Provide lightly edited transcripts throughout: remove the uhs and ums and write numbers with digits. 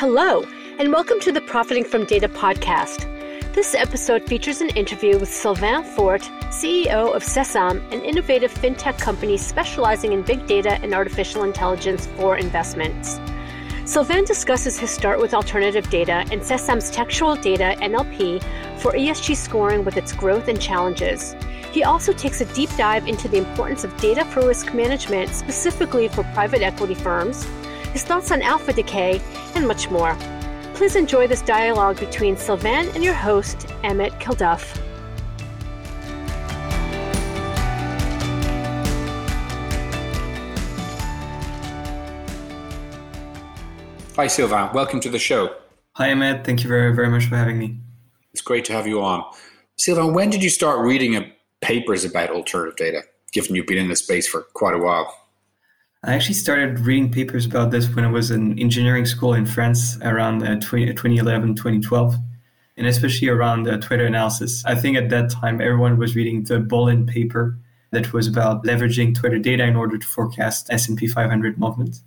Hello, and welcome to the Profiting from Data podcast. This episode features an interview with Sylvain Fort, CEO of Sesam, an innovative fintech company specializing in big data and artificial intelligence for investments. Sylvain discusses his start with alternative data and Sesam's textual data, NLP, for ESG scoring with its growth and challenges. He also takes a deep dive into the importance of data for risk management, specifically for private equity firms, his thoughts on alpha decay, and much more. Please enjoy this dialogue between Sylvain and your host, Emmett Kilduff. Hi, Sylvain. Welcome to the show. Hi, Emmett. Thank you very, very much for having me. It's great to have you on. Sylvain, when did you start reading papers about alternative data, given you've been in this space for quite a while? I actually started reading papers about this when I was in engineering school in France around 2011, 2012, and especially around Twitter analysis. I think at that time, everyone was reading the Bollan paper that was about leveraging Twitter data in order to forecast S&P 500 movements.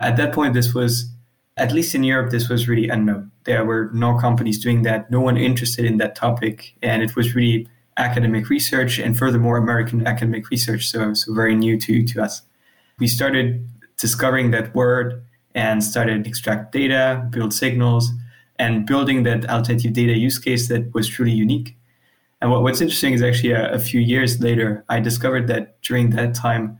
At that point, this was, at least in Europe, this was really unknown. There were no companies doing that, no one interested in that topic, and it was really academic research and furthermore American academic research, so very new to us. We started discovering that word and started extract data, build signals, and building that alternative data use case that was truly unique. And what's interesting is actually a few years later, I discovered that during that time,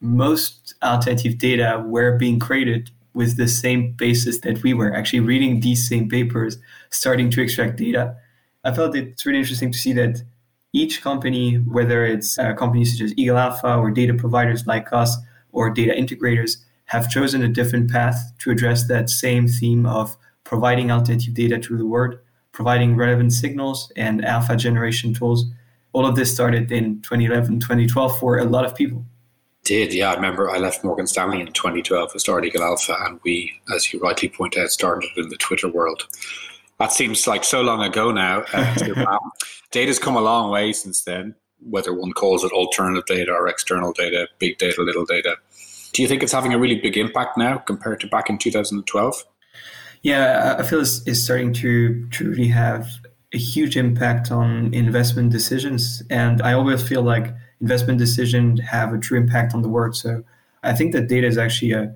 most alternative data were being created with the same basis that we were actually reading these same papers, starting to extract data. I felt it's really interesting to see that each company, whether it's companies such as Eagle Alpha or data providers like us, or data integrators, have chosen a different path to address that same theme of providing alternative data to the world, providing relevant signals and alpha generation tools. All of this started in 2011, 2012 for a lot of people. Did, yeah. I remember I left Morgan Stanley in 2012 and started Eagle Alpha, and we, as you rightly point out, started in the Twitter world. That seems like so long ago now. Data's come a long way since then, whether one calls it alternative data or external data, big data, little data. Do you think it's having a really big impact now compared to back in 2012? Yeah, I feel it's starting to truly have a huge impact on investment decisions. And I always feel like investment decisions have a true impact on the world. So I think that data is actually a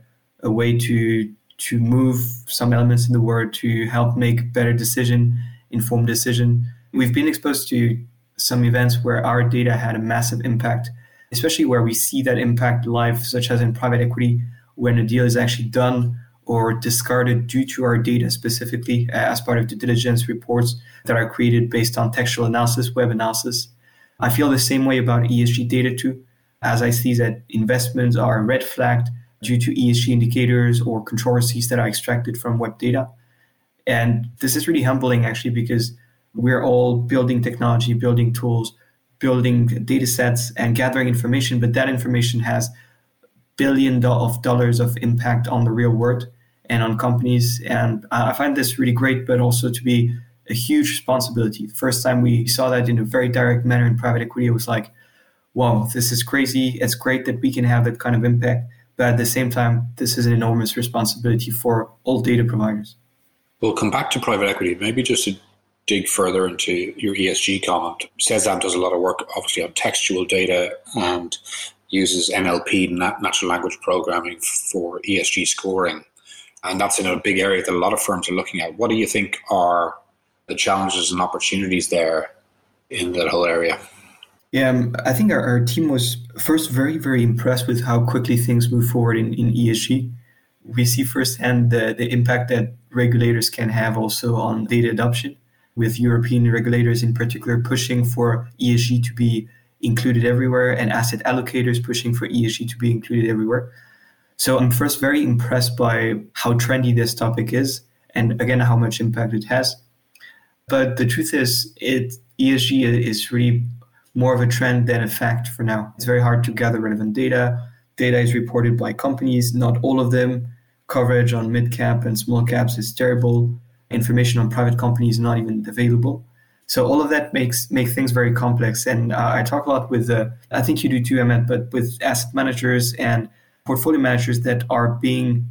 way to move some elements in the world to help make better decision, informed decision. We've been exposed to some events where our data had a massive impact, especially where we see that impact live, such as in private equity, when a deal is actually done or discarded due to our data specifically as part of due diligence reports that are created based on textual analysis, web analysis. I feel the same way about ESG data too, as I see that investments are red flagged due to ESG indicators or controversies that are extracted from web data. And this is really humbling actually, because we're all building technology, building tools, building data sets and gathering information, but that information has billions of dollars of impact on the real world and on companies. And I find this really great, but also to be a huge responsibility. First time we saw that in a very direct manner in private equity, it was like, wow, this is crazy. It's great that we can have that kind of impact. But at the same time, this is an enormous responsibility for all data providers. We'll come back to private equity, maybe just to dig further into your ESG comment. Sesam does a lot of work, obviously, on textual data and uses NLP, natural language programming, for ESG scoring. And that's in a big area that a lot of firms are looking at. What do you think are the challenges and opportunities there in that whole area? Yeah, I think our team was first very, very impressed with how quickly things move forward in ESG. We see firsthand the impact that regulators can have also on data adoption, with European regulators in particular pushing for ESG to be included everywhere and asset allocators pushing for ESG to be included everywhere. So I'm first very impressed by how trendy this topic is and again, how much impact it has. But the truth is, ESG is really more of a trend than a fact for now. It's very hard to gather relevant data. Data is reported by companies, not all of them. Coverage on mid-cap and small caps is terrible. Information on private companies not even available. So all of that makes things very complex. And I talk a lot with, I think you do too, Emmett, but with asset managers and portfolio managers that are being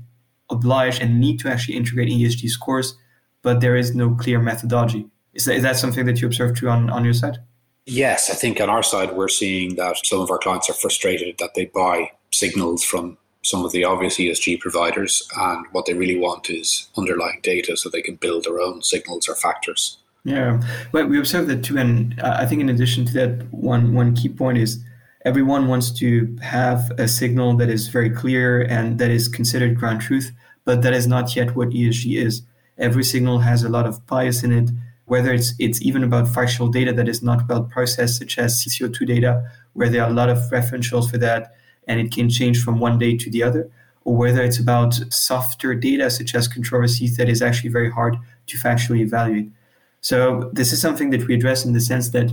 obliged and need to actually integrate ESG scores, but there is no clear methodology. Is that something that you observe too on your side? Yes, I think on our side, we're seeing that some of our clients are frustrated that they buy signals from some of the obvious ESG providers, and what they really want is underlying data so they can build their own signals or factors. Yeah, well, we observe that too, and I think in addition to that, one key point is everyone wants to have a signal that is very clear and that is considered ground truth, but that is not yet what ESG is. Every signal has a lot of bias in it, whether it's even about factual data that is not well processed, such as CO2 data, where there are a lot of referentials for that, and it can change from one day to the other, or whether it's about softer data, such as controversies, that is actually very hard to factually evaluate. So this is something that we address in the sense that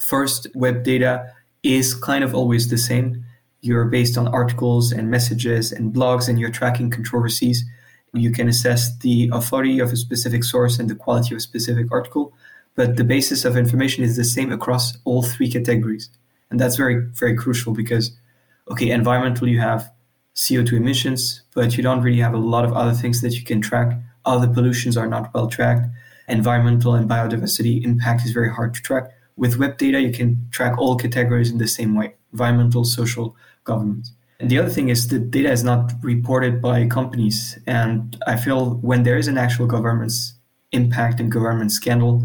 first, web data is kind of always the same. You're based on articles and messages and blogs, and you're tracking controversies. You can assess the authority of a specific source and the quality of a specific article, but the basis of information is the same across all three categories. And that's very, very crucial because, okay, environmental, you have CO2 emissions, but you don't really have a lot of other things that you can track. Other pollutions are not well tracked. Environmental and biodiversity impact is very hard to track. With web data, you can track all categories in the same way: environmental, social, governance. And the other thing is that data is not reported by companies. And I feel when there is an actual governance impact and governance scandal,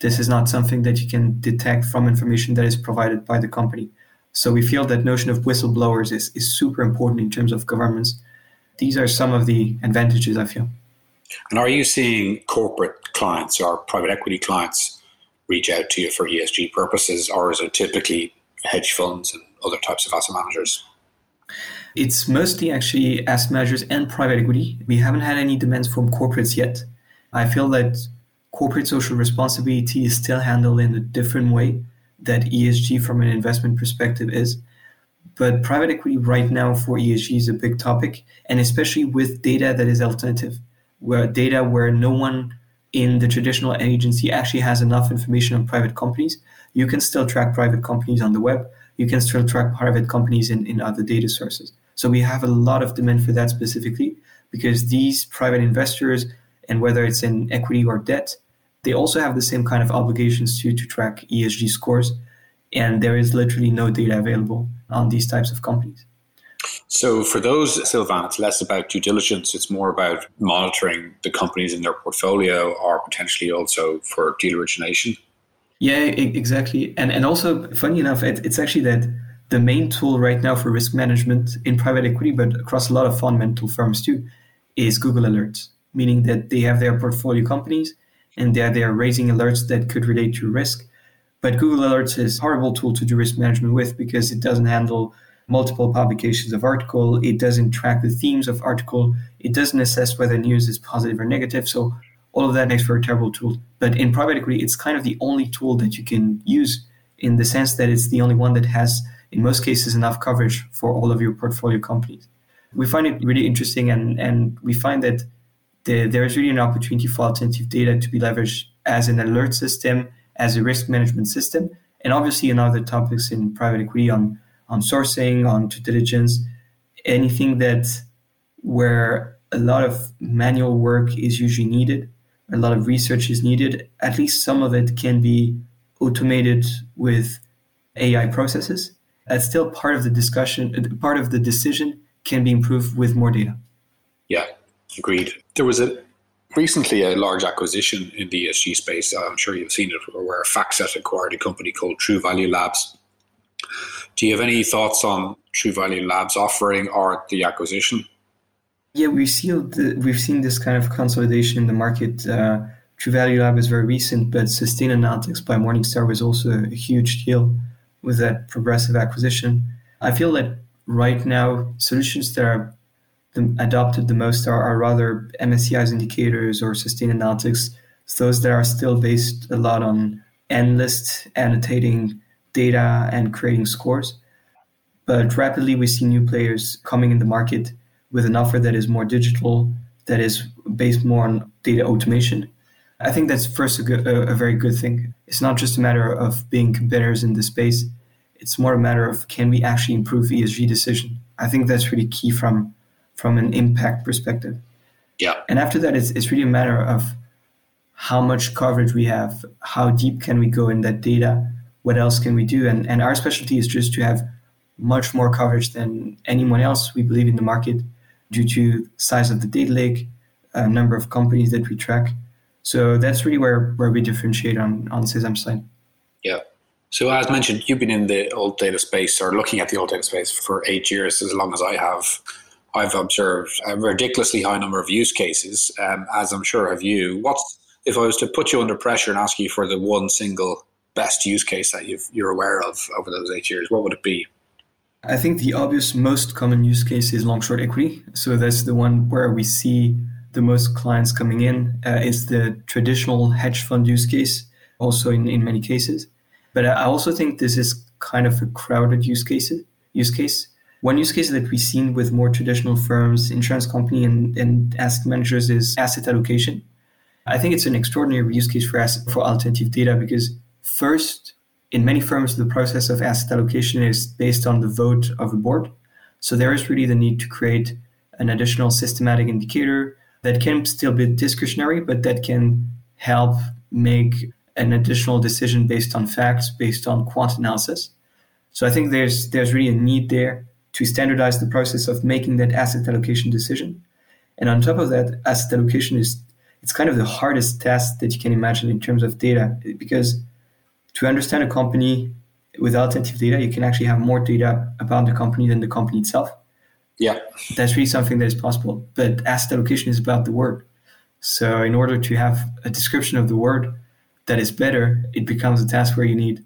this is not something that you can detect from information that is provided by the company. So we feel that notion of whistleblowers is super important in terms of governance. These are some of the advantages, I feel. And are you seeing corporate clients or private equity clients reach out to you for ESG purposes, or is it typically hedge funds and other types of asset managers? It's mostly actually asset managers and private equity. We haven't had any demands from corporates yet. I feel that corporate social responsibility is still handled in a different way that ESG from an investment perspective is. But private equity right now for ESG is a big topic, and especially with data that is alternative. Where no one in the traditional agency actually has enough information on private companies. You can still track private companies on the web. You can still track private companies in other data sources. So we have a lot of demand for that specifically because these private investors, and whether it's in equity or debt, they also have the same kind of obligations to track ESG scores. And there is literally no data available on these types of companies. So for those, Sylvain, it's less about due diligence. It's more about monitoring the companies in their portfolio or potentially also for deal origination. Yeah, exactly. And also, funny enough, it's actually that the main tool right now for risk management in private equity, but across a lot of fundamental firms too, is Google Alerts, meaning that they have their portfolio companies and they are raising alerts that could relate to risk. But Google Alerts is a horrible tool to do risk management with because it doesn't handle multiple publications of article. It doesn't track the themes of article. It doesn't assess whether news is positive or negative. So all of that makes for a terrible tool. But in private equity, it's kind of the only tool that you can use in the sense that it's the only one that has, in most cases, enough coverage for all of your portfolio companies. We find it really interesting, and we find that there is really an opportunity for alternative data to be leveraged as an alert system, as a risk management system, and obviously in other topics in private equity on sourcing, on due diligence, anything that where a lot of manual work is usually needed, a lot of research is needed, at least some of it can be automated with AI processes. That's still part of the discussion, part of the decision can be improved with more data. Yeah, agreed. There was recently a large acquisition in the ESG space, I'm sure you've seen it, where FactSet acquired a company called TruValue Labs. Do you have any thoughts on TruValue Labs offering or the acquisition? Yeah, we've seen this kind of consolidation in the market. TruValue Lab is very recent, but Sustainalytics by Morningstar was also a huge deal with that progressive acquisition. I feel that right now, solutions that are adopted the most are rather MSCI's indicators or Sustainalytics, those that are still based a lot on analysts annotating data and creating scores. But rapidly, we see new players coming in the market with an offer that is more digital, that is based more on data automation. I think that's first a very good thing. It's not just a matter of being competitors in this space. It's more a matter of, can we actually improve ESG decision? I think that's really key from an impact perspective. Yeah. And after that, it's really a matter of how much coverage we have, how deep can we go in that data, what else can we do? And our specialty is just to have much more coverage than anyone else we believe in the market due to size of the data lake, number of companies that we track. So that's really where we differentiate on Sesam's side. Yeah. So as mentioned, you've been in the alt data space or looking at the alt data space for 8 years, as long as I have. I've observed a ridiculously high number of use cases, as I'm sure have you. If I was to put you under pressure and ask you for the one single best use case that you're aware of over those 8 years, what would it be? I think the obvious most common use case is long-short equity. So that's the one where we see the most clients coming in. It's the traditional hedge fund use case, also in many cases. But I also think this is kind of a crowded use case. One use case that we've seen with more traditional firms, insurance company and asset managers is asset allocation. I think it's an extraordinary use case for alternative data because first, in many firms, the process of asset allocation is based on the vote of a board. So there is really the need to create an additional systematic indicator that can still be discretionary, but that can help make an additional decision based on facts, based on quant analysis. So I think there's really a need there to standardize the process of making that asset allocation decision. And on top of that, asset allocation it's kind of the hardest task that you can imagine in terms of data, because to understand a company with alternative data, you can actually have more data about the company than the company itself. Yeah. That's really something that is possible. But asset allocation is about the word. So in order to have a description of the word that is better, it becomes a task where you need,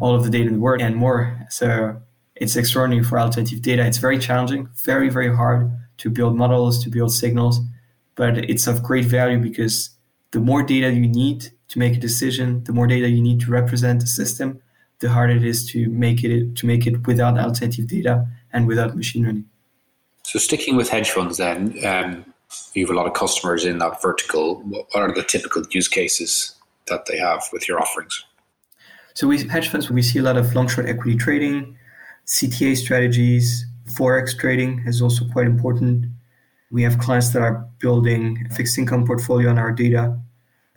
all of the data in the word and more. So it's extraordinary for alternative data. It's very challenging, very, very hard to build models, to build signals. But it's of great value because the more data you need to make a decision, the more data you need to represent a system, the harder it is to make it without alternative data and without machine learning. So sticking with hedge funds then, you have a lot of customers in that vertical. What are the typical use cases that they have with your offerings? So with hedge funds, we see a lot of long-short equity trading, CTA strategies, Forex trading is also quite important. We have clients that are building fixed income portfolio on our data.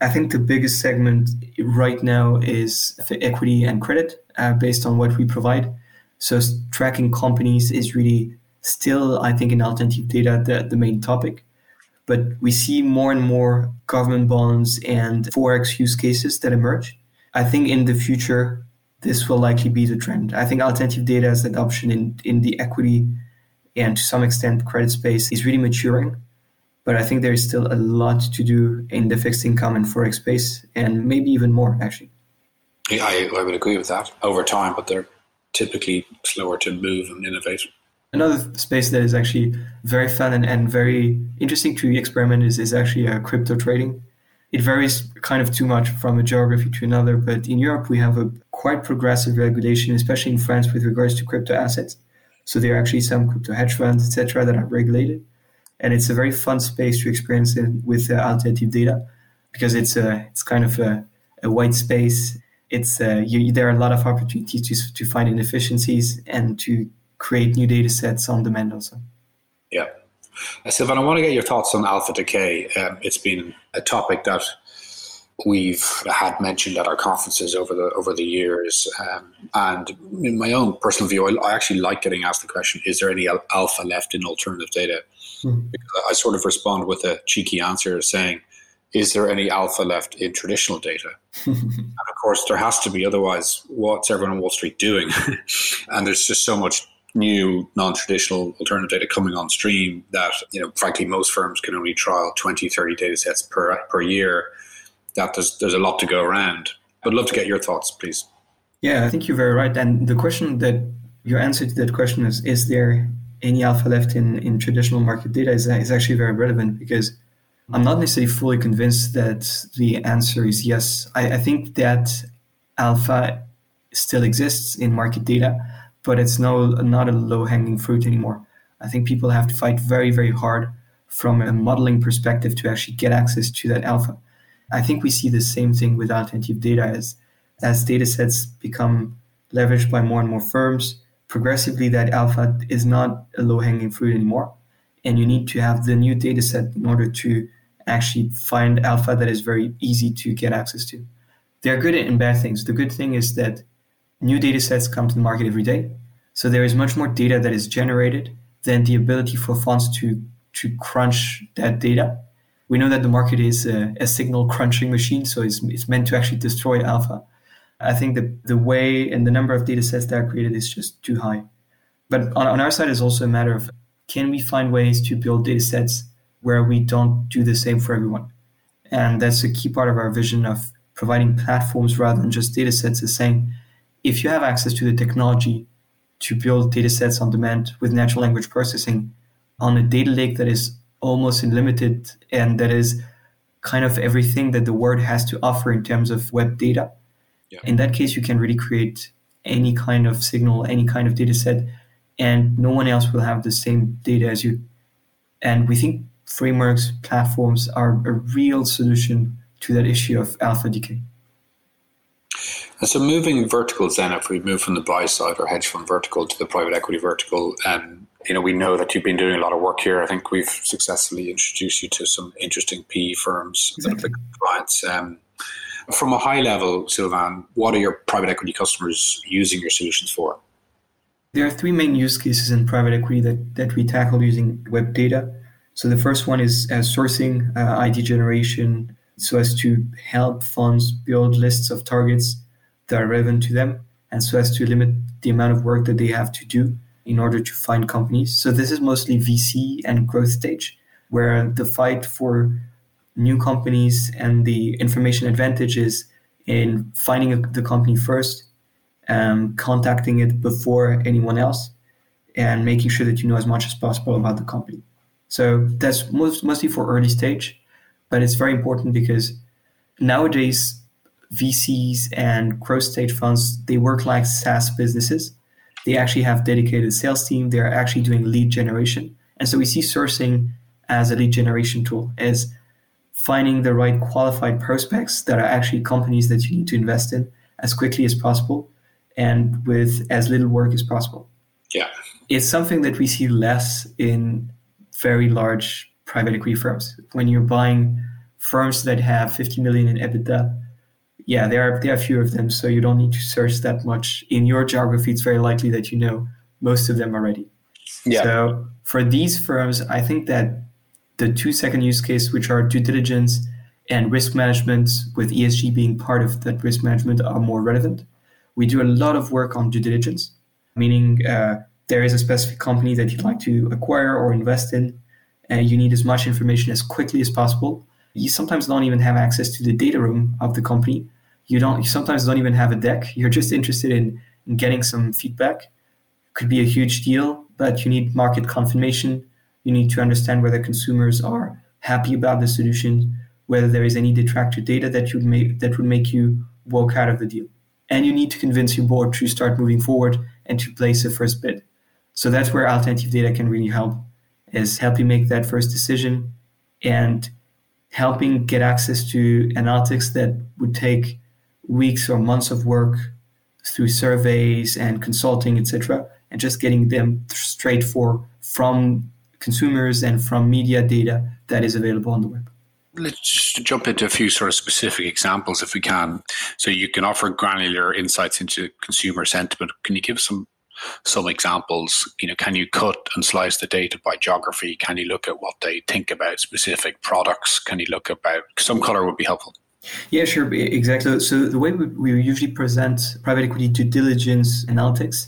I think the biggest segment right now is equity and credit based on what we provide. So tracking companies is really still, I think, in alternative data, the main topic. But we see more and more government bonds and Forex use cases that emerge. I think in the future, this will likely be the trend. I think alternative data's adoption in the equity and to some extent credit space is really maturing. But I think there is still a lot to do in the fixed income and Forex space, and maybe even more, actually. Yeah, I would agree with that over time, but they're typically slower to move and innovate. Another space that is actually very fun and very interesting to experiment is actually crypto trading. It varies kind of too much from a geography to another, but in Europe, we have a quite progressive regulation, especially in France, with regards to crypto assets. So there are actually some crypto hedge funds, etc., that are regulated. And it's a very fun space to experience it with alternative data, because it's kind of a white space. There are a lot of opportunities to find inefficiencies and to create new data sets on demand also. Yeah. Sylvain, I want to get your thoughts on alpha decay. It's been a topic that we've had mentioned at our conferences over the years. And in my own personal view, I actually like getting asked the question, is there any alpha left in alternative data? Mm-hmm. Because I sort of respond with a cheeky answer saying, is there any alpha left in traditional data? And of course, there has to be. Otherwise, what's everyone on Wall Street doing? And there's just so much new non-traditional alternative data coming on stream that, frankly, most firms can only trial 20, 30 data sets per year, that there's a lot to go around. I'd love to get your thoughts, please. Yeah, I think you're very right. And the question that your answer to that question is there any alpha left in traditional market data is actually very relevant, because I'm not necessarily fully convinced that the answer is yes. I think that alpha still exists in market data, but it's not a low-hanging fruit anymore. I think people have to fight very, very hard from a modeling perspective to actually get access to that alpha. I think we see the same thing with alternative data as data sets become leveraged by more and more firms. Progressively, that alpha is not a low-hanging fruit anymore. and you need to have the new data set in order to actually find alpha that is very easy to get access to. There are good and bad things. The good thing is that new data sets come to the market every day. So there is much more data that is generated than the ability for funds to crunch that data. We know that the market is a signal crunching machine, so it's meant to actually destroy alpha. I think that the way and the number of data sets that are created is just too high. But on our side, it's also a matter of, can we find ways to build data sets where we don't do the same for everyone? And that's a key part of our vision of providing platforms rather than just data sets, is saying, if you have access to the technology to build data sets on demand with natural language processing on a data lake that is almost unlimited and that is kind of everything that the world has to offer in terms of web data, in that case, you can really create any kind of signal, any kind of data set, and no one else will have the same data as you. And we think frameworks, platforms are a real solution to that issue of alpha decay. And so moving verticals then, if we move from the buy side or hedge fund vertical to the private equity vertical, we know that you've been doing a lot of work here. I think we've successfully introduced you to some interesting PE firms that are the clients. From a high level, Sylvain, what are your private equity customers using your solutions for? There are three main use cases in private equity that we tackle using web data. So the first one is sourcing, ID generation, so as to help funds build lists of targets that are relevant to them, and so as to limit the amount of work that they have to do in order to find companies. So this is mostly VC and growth stage, where the fight for new companies and the information advantages in finding the company first, contacting it before anyone else, and making sure that you know as much as possible about the company. So that's mostly for early stage, but it's very important because nowadays VCs and growth stage funds, they work like SaaS businesses. They actually have dedicated sales team. They're actually doing lead generation. And so we see sourcing as a lead generation tool, as finding the right qualified prospects that are actually companies that you need to invest in as quickly as possible and with as little work as possible. Yeah. It's something that we see less in very large private equity firms. When you're buying firms that have 50 million in EBITDA, there are few of them, so you don't need to search that much. In your geography, it's very likely that you know most of them already. Yeah. So for these firms, I think that the two second use case, which are due diligence and risk management, with ESG being part of that risk management, are more relevant. We do a lot of work on due diligence, meaning there is a specific company that you'd like to acquire or invest in, and you need as much information as quickly as possible. You sometimes don't even have access to the data room of the company. You sometimes don't even have a deck. You're just interested in getting some feedback. Could be a huge deal, but you need market confirmation. You need to understand whether consumers are happy about the solution, whether there is any detractor data that would make you walk out of the deal. And you need to convince your board to start moving forward and to place a first bid. So that's where alternative data can really help, is helping make that first decision and helping get access to analytics that would take weeks or months of work through surveys and consulting, etc., and just getting them straight from consumers and from media data that is available on the web. Let's just jump into a few sort of specific examples if we can. So you can offer granular insights into consumer sentiment. Can you give some examples? Can you cut and slice the data by geography? Can you look at what they think about specific products? Can you look about some color would be helpful? Yeah, sure. Exactly. So the way we usually present private equity due diligence analytics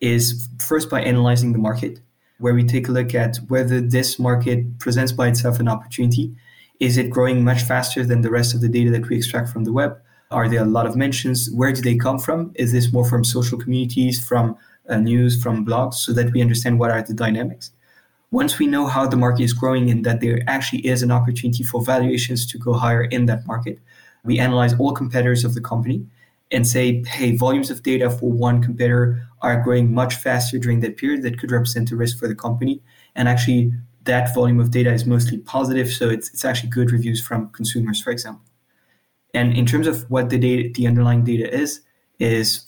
is first by analyzing the market, where we take a look at whether this market presents by itself an opportunity. Is it growing much faster than the rest of the data that we extract from the web? Are there a lot of mentions? Where do they come from? Is this more from social communities, from news, from blogs, so that we understand what are the dynamics? Once we know how the market is growing and that there actually is an opportunity for valuations to go higher in that market, we analyze all competitors of the company and say, hey, volumes of data for one competitor are growing much faster during that period. That could represent a risk for the company. And actually, that volume of data is mostly positive, so it's actually good reviews from consumers, for example. And in terms of what the underlying data is,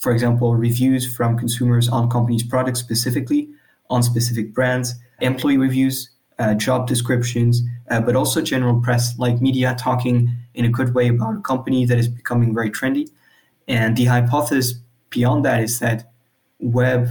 for example, reviews from consumers on companies' products specifically, on specific brands, employee reviews, job descriptions, but also general press, like media talking in a good way about a company that is becoming very trendy. And the hypothesis beyond that is that web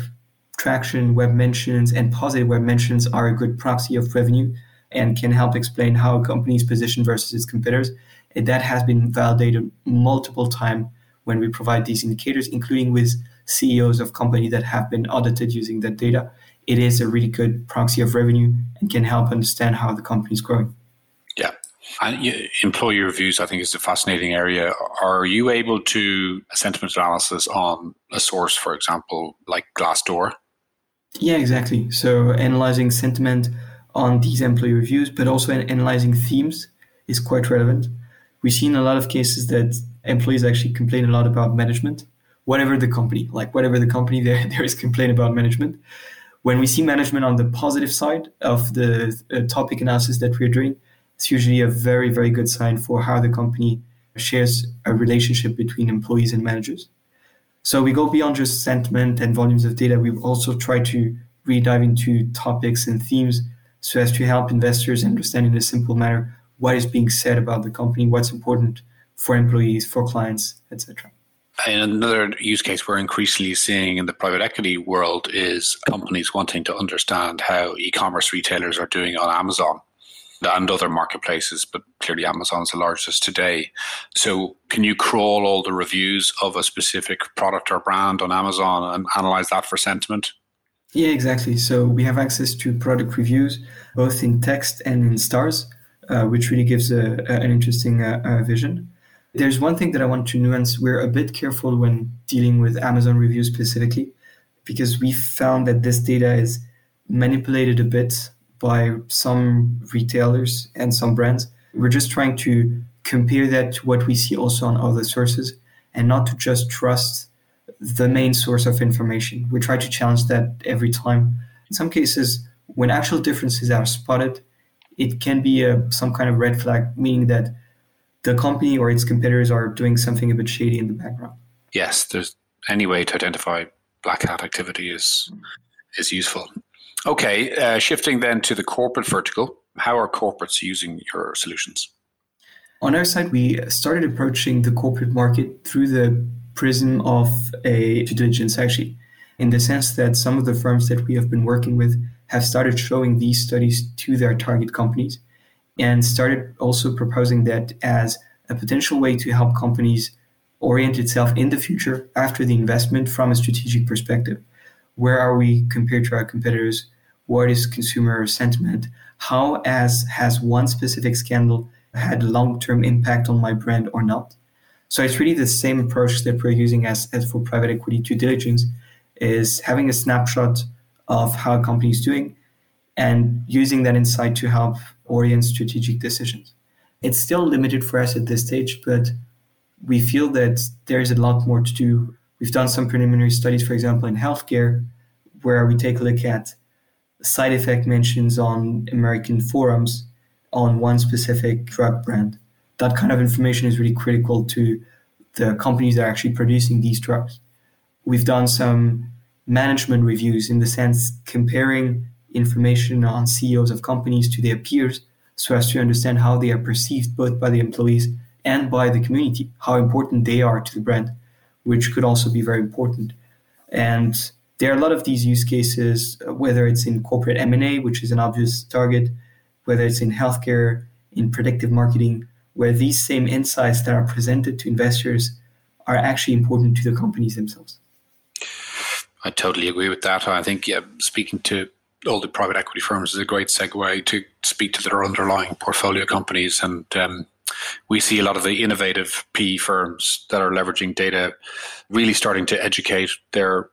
traction, web mentions, and positive web mentions are a good proxy of revenue and can help explain how a company's position versus its competitors. And that has been validated multiple times when we provide these indicators, including with CEOs of companies that have been audited using that data. It is a really good proxy of revenue and can help understand how the company is growing. Yeah. And employee reviews, I think, is a fascinating area. Are you able to do a sentiment analysis on a source, for example, like Glassdoor? Yeah, exactly. So analyzing sentiment on these employee reviews, but also analyzing themes is quite relevant. We've seen a lot of cases that employees actually complain a lot about management, whatever the company, there is complaint about management. When we see management on the positive side of the topic analysis that we're doing, it's usually a very, very good sign for how the company shares a relationship between employees and managers. So we go beyond just sentiment and volumes of data. We've also tried to re-dive into topics and themes so as to help investors understand in a simple manner what is being said about the company, what's important for employees, for clients, etc. And another use case we're increasingly seeing in the private equity world is companies wanting to understand how e-commerce retailers are doing on Amazon and other marketplaces, but clearly Amazon's the largest today. So can you crawl all the reviews of a specific product or brand on Amazon and analyze that for sentiment? Yeah, exactly. So we have access to product reviews, both in text and in stars, which really gives an interesting vision. There's one thing that I want to nuance. We're a bit careful when dealing with Amazon reviews specifically, because we found that this data is manipulated a bit by some retailers and some brands. We're just trying to compare that to what we see also on other sources and not to just trust the main source of information. We try to challenge that every time. In some cases, when actual differences are spotted, it can be some kind of red flag, meaning that the company or its competitors are doing something a bit shady in the background. Yes, there's any way to identify black hat activity is useful. Okay, shifting then to the corporate vertical, how are corporates using your solutions? On our side, we started approaching the corporate market through the prism of a due diligence, actually, in the sense that some of the firms that we have been working with have started showing these studies to their target companies and started also proposing that as a potential way to help companies orient itself in the future after the investment from a strategic perspective. Where are we compared to our competitors? What is consumer sentiment? How has one specific scandal had long-term impact on my brand or not? So it's really the same approach that we're using as for private equity due diligence, is having a snapshot of how a company is doing and using that insight to help orient strategic decisions. It's still limited for us at this stage, but we feel that there is a lot more to do. We've done some preliminary studies, for example, in healthcare, where we take a look at side effect mentions on American forums on one specific drug brand. That kind of information is really critical to the companies that are actually producing these drugs. We've done some management reviews in the sense comparing information on CEOs of companies to their peers so as to understand how they are perceived both by the employees and by the community, how important they are to the brand, which could also be very important. And there are a lot of these use cases, whether it's in corporate M&A, which is an obvious target, whether it's in healthcare, in predictive marketing, where these same insights that are presented to investors are actually important to the companies themselves. I totally agree with that. I think speaking to all the private equity firms is a great segue to speak to their underlying portfolio companies. And we see a lot of the innovative PE firms that are leveraging data really starting to educate their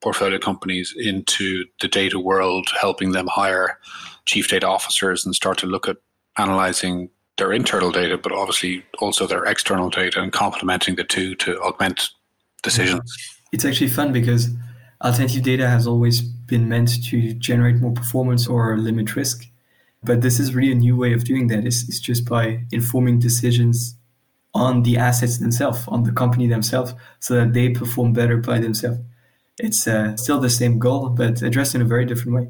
portfolio companies into the data world, helping them hire chief data officers and start to look at analyzing their internal data, but obviously also their external data and complementing the two to augment decisions. It's actually fun because alternative data has always been meant to generate more performance or limit risk. But this is really a new way of doing that. It's just by informing decisions on the assets themselves, on the company themselves, so that they perform better by themselves. It's still the same goal, but addressed in a very different way.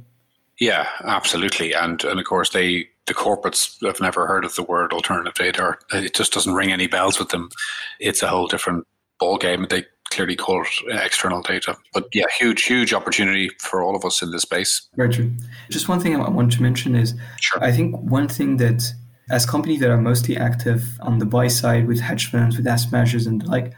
Yeah, absolutely. And of course, the corporates have never heard of the word alternative data. Or it just doesn't ring any bells with them. It's a whole different ballgame. They clearly call it external data. But yeah, huge, huge opportunity for all of us in this space. Very true. Just one thing I want to mention is, sure, I think one thing that as companies that are mostly active on the buy side with hedge funds, with asset managers and the like,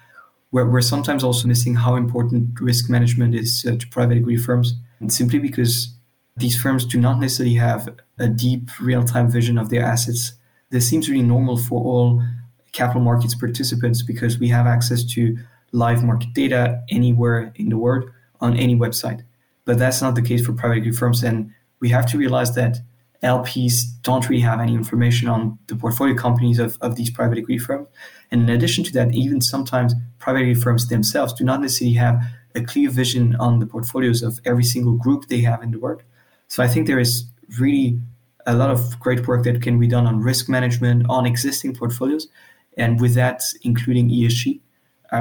we're sometimes also missing how important risk management is to private equity firms, simply because these firms do not necessarily have a deep real-time vision of their assets. This seems really normal for all capital markets participants because we have access to live market data anywhere in the world on any website. But that's not the case for private equity firms. And we have to realize that LPs don't really have any information on the portfolio companies of these private equity firms. And in addition to that, even sometimes private equity firms themselves do not necessarily have a clear vision on the portfolios of every single group they have in the world. So I think there is really a lot of great work that can be done on risk management, on existing portfolios, and with that, including ESG,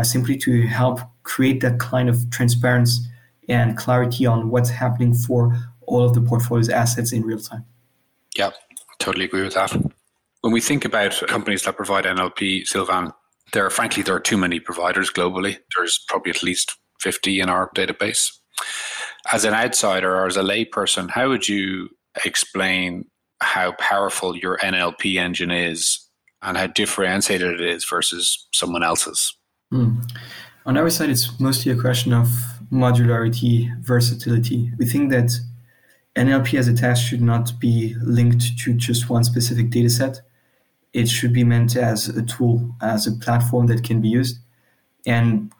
simply to help create that kind of transparency and clarity on what's happening for all of the portfolio's assets in real time. Yeah, totally agree with that. When we think about companies that provide NLP, Sylvain, there are too many providers globally. There's probably at least 50 in our database. As an outsider or as a layperson, how would you explain how powerful your NLP engine is and how differentiated it is versus someone else's? On our side, it's mostly a question of modularity, versatility. We think that NLP as a task should not be linked to just one specific data set. It should be meant as a tool, as a platform that can be used. And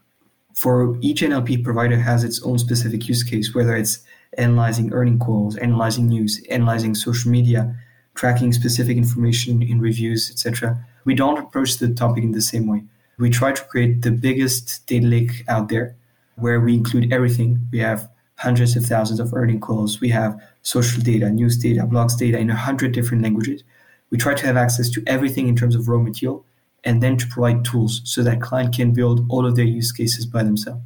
for each NLP provider has its own specific use case, whether it's analyzing earning calls, analyzing news, analyzing social media, tracking specific information in reviews, etc. We don't approach the topic in the same way. We try to create the biggest data lake out there where we include everything. We have hundreds of thousands of earning calls. We have social data, news data, blogs data in 100 different languages. We try to have access to everything in terms of raw material, and then to provide tools so that client can build all of their use cases by themselves.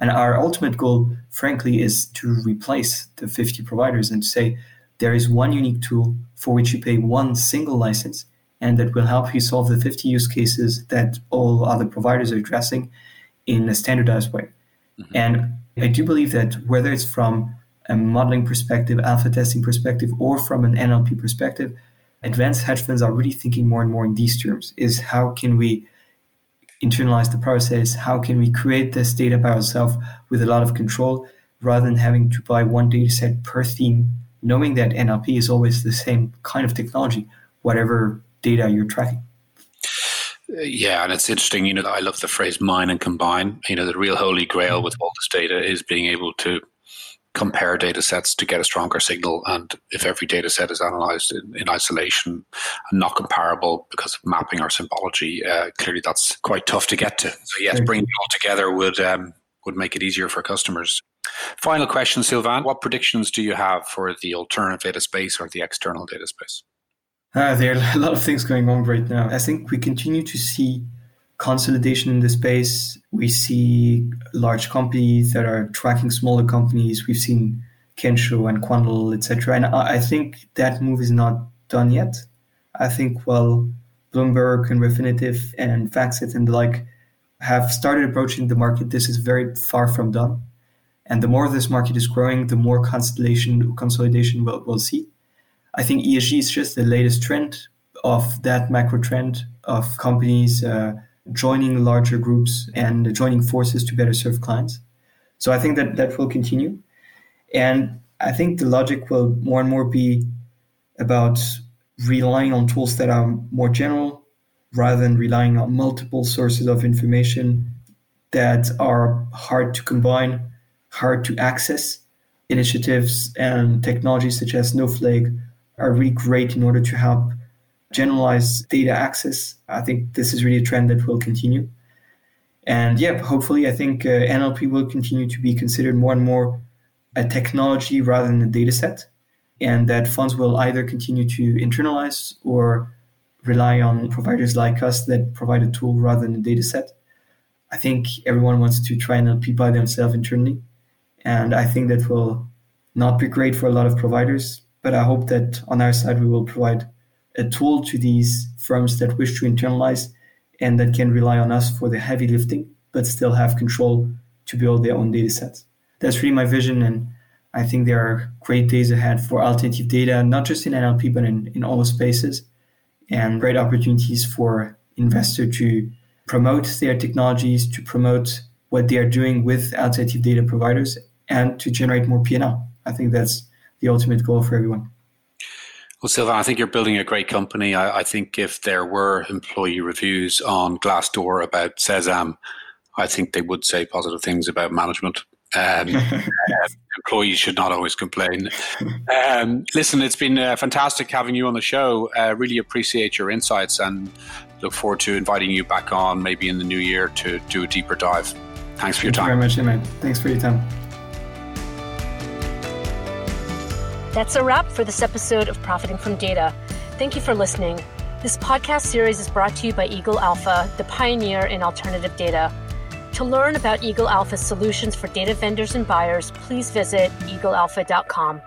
And our ultimate goal, frankly, is to replace the 50 providers and to say, there is one unique tool for which you pay one single license, and that will help you solve the 50 use cases that all other providers are addressing in a standardized way. Mm-hmm. And I do believe that whether it's from a modeling perspective, alpha testing perspective, or from an NLP perspective, advanced hedge funds are really thinking more and more in these terms, is how can we internalize the process? How can we create this data by ourselves with a lot of control rather than having to buy one data set per theme, knowing that NLP is always the same kind of technology, whatever data you're tracking. Yeah, and it's interesting, I love the phrase mine and combine. The real holy grail with all this data is being able to compare data sets to get a stronger signal. And if every data set is analyzed in isolation and not comparable because of mapping or symbology, clearly that's quite tough to get to. So yes, bringing it all together would make it easier for customers. Final question, Sylvain, what predictions do you have for the alternative data space or the external data space? There are a lot of things going on right now. I think we continue to see consolidation in the space. We see large companies that are tracking smaller companies. We've seen Kensho and Quandl, etc. And I think that move is not done yet. I think while Bloomberg and Refinitiv and FactSet and the like have started approaching the market, this is very far from done. And the more this market is growing, the more consolidation we'll see. I think ESG is just the latest trend of that macro trend of companies joining larger groups and joining forces to better serve clients. So I think that will continue. And I think the logic will more and more be about relying on tools that are more general rather than relying on multiple sources of information that are hard to combine, hard to access. Initiatives and technologies such as Snowflake are really great in order to help generalize data access. I think this is really a trend that will continue. And yeah, hopefully I think NLP will continue to be considered more and more a technology rather than a data set, and that funds will either continue to internalize or rely on providers like us that provide a tool rather than a data set. I think everyone wants to try NLP by themselves internally, and I think that will not be great for a lot of providers, but I hope that on our side, we will provide a tool to these firms that wish to internalize and that can rely on us for the heavy lifting, but still have control to build their own data sets. That's really my vision. And I think there are great days ahead for alternative data, not just in NLP, but in all spaces, and great opportunities for investors to promote their technologies, to promote what they are doing with alternative data providers, and to generate more P&L. I think that's the ultimate goal for everyone. Well, Sylvain, I think you're building a great company. I think if there were employee reviews on Glassdoor about Sesam, I think they would say positive things about management. Employees should not always complain. Listen, it's been fantastic having you on the show. Really appreciate your insights and look forward to inviting you back on maybe in the new year to do a deeper dive. Thanks for your time. Thank you very much, Emmett. Thanks for your time. That's a wrap for this episode of Profiting from Data. Thank you for listening. This podcast series is brought to you by Eagle Alpha, the pioneer in alternative data. To learn about Eagle Alpha's solutions for data vendors and buyers, please visit eaglealpha.com.